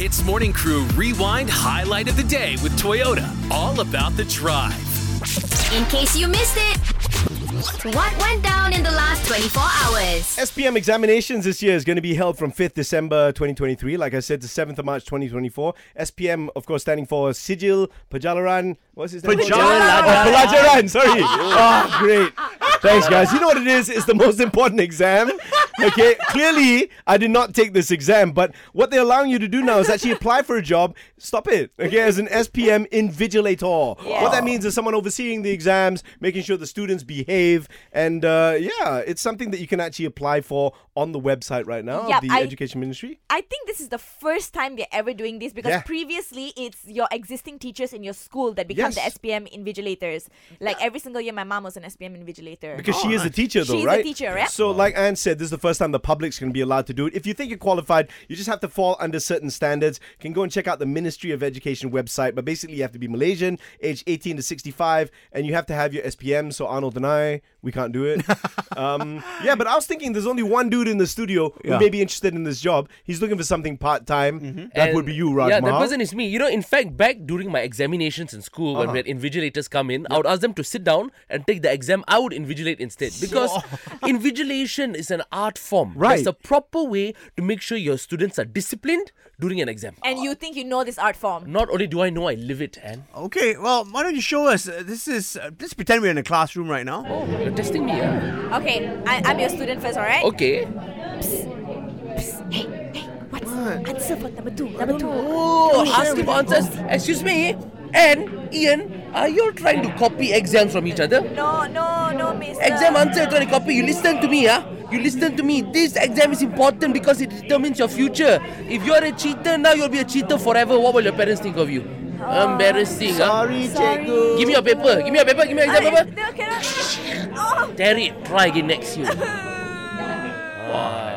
HITZ Morning Crew Rewind Highlight of the Day with Toyota. All about the drive. In case you missed it, what went down in the last 24 hours? SPM examinations this year is going to be held from 5th December 2023, like I said, to 7th of March 2024. SPM, of course, standing for Sijil Pelajaran. What's his name? Pelajaran, sorry. Oh, great. Thanks, guys. You know what it is? It's the most important exam. Okay, clearly, I did not take this exam, but what they're allowing you to do now is actually apply for a job. Stop it. Okay, as an SPM invigilator. Yeah. What that means is someone overseeing the exams, making sure the students behave. And it's something that you can actually apply for on the website right now of the Education Ministry. I think this is the first time they're ever doing this because previously, it's your existing teachers in your school that become the SPM invigilators. Like every single year, my mom was an SPM invigilator. Because she is a teacher though, right? She's a teacher, right? So like Anne said, this is the first time the public's going to be allowed to do it. If you think you're qualified, you just have to fall under certain standards. You can go and check out the Ministry of Education website, but basically you have to be Malaysian, aged 18 to 65, and you have to have your SPM, so Arnold and I, we can't do it. But I was thinking there's only one dude in the studio who may be interested in this job. He's looking for something part-time. Mm-hmm. That would be you, Rajmah. Yeah, that person is me. You know, in fact, back during my examinations in school, when we had invigilators come in, I would ask them to sit down and take the exam. I would invigilate instead because invigilation is an art form. Right. That's the proper way to make sure your students are disciplined during an exam. And you think you know this art form. Not only do I know, I live it, Anne. Okay, well, why don't you show us? Let's pretend we're in a classroom right now. Oh, you're testing me, yeah. Okay, I'm your student first, alright? Okay. Psst. Psst. Hey, what? Answer for number two. Oh, ask him answers. Excuse me, Anne, Ian, are you all trying to copy exams from each other? No, mister. Exam answer, you're trying to copy. You listen to me, huh? You listen to me. This exam is important because it determines your future. If you're a cheater, now you'll be a cheater forever. What will your parents think of you? Embarrassing. Sorry, Jacob. Give me your paper. Give me your exam paper. No, cannot. Terry, try again next year.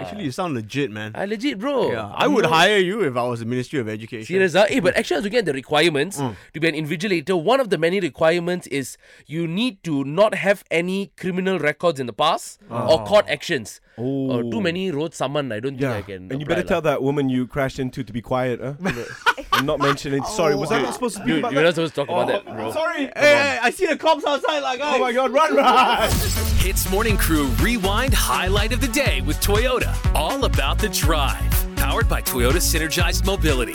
Actually, you sound legit, man. Legit, bro. Yeah, I would hire you if I was the Ministry of Education. Serious, huh? Hey, but actually, I was looking at the requirements to be an invigilator. One of the many requirements is you need to not have any criminal records in the past or court actions. Oh. Too many road summon. I don't think I can. And you better tell that woman you crashed into to be quiet, huh? I'm not mentioning. Sorry, was I not supposed to be about that? You're not supposed to talk about that, bro. Sorry. Hey, I see the cops outside. Like, oh my God, run. HITZ Morning Crew Rewind Highlight of the Day with Toyota. All about the drive. Powered by Toyota Synergized Mobility.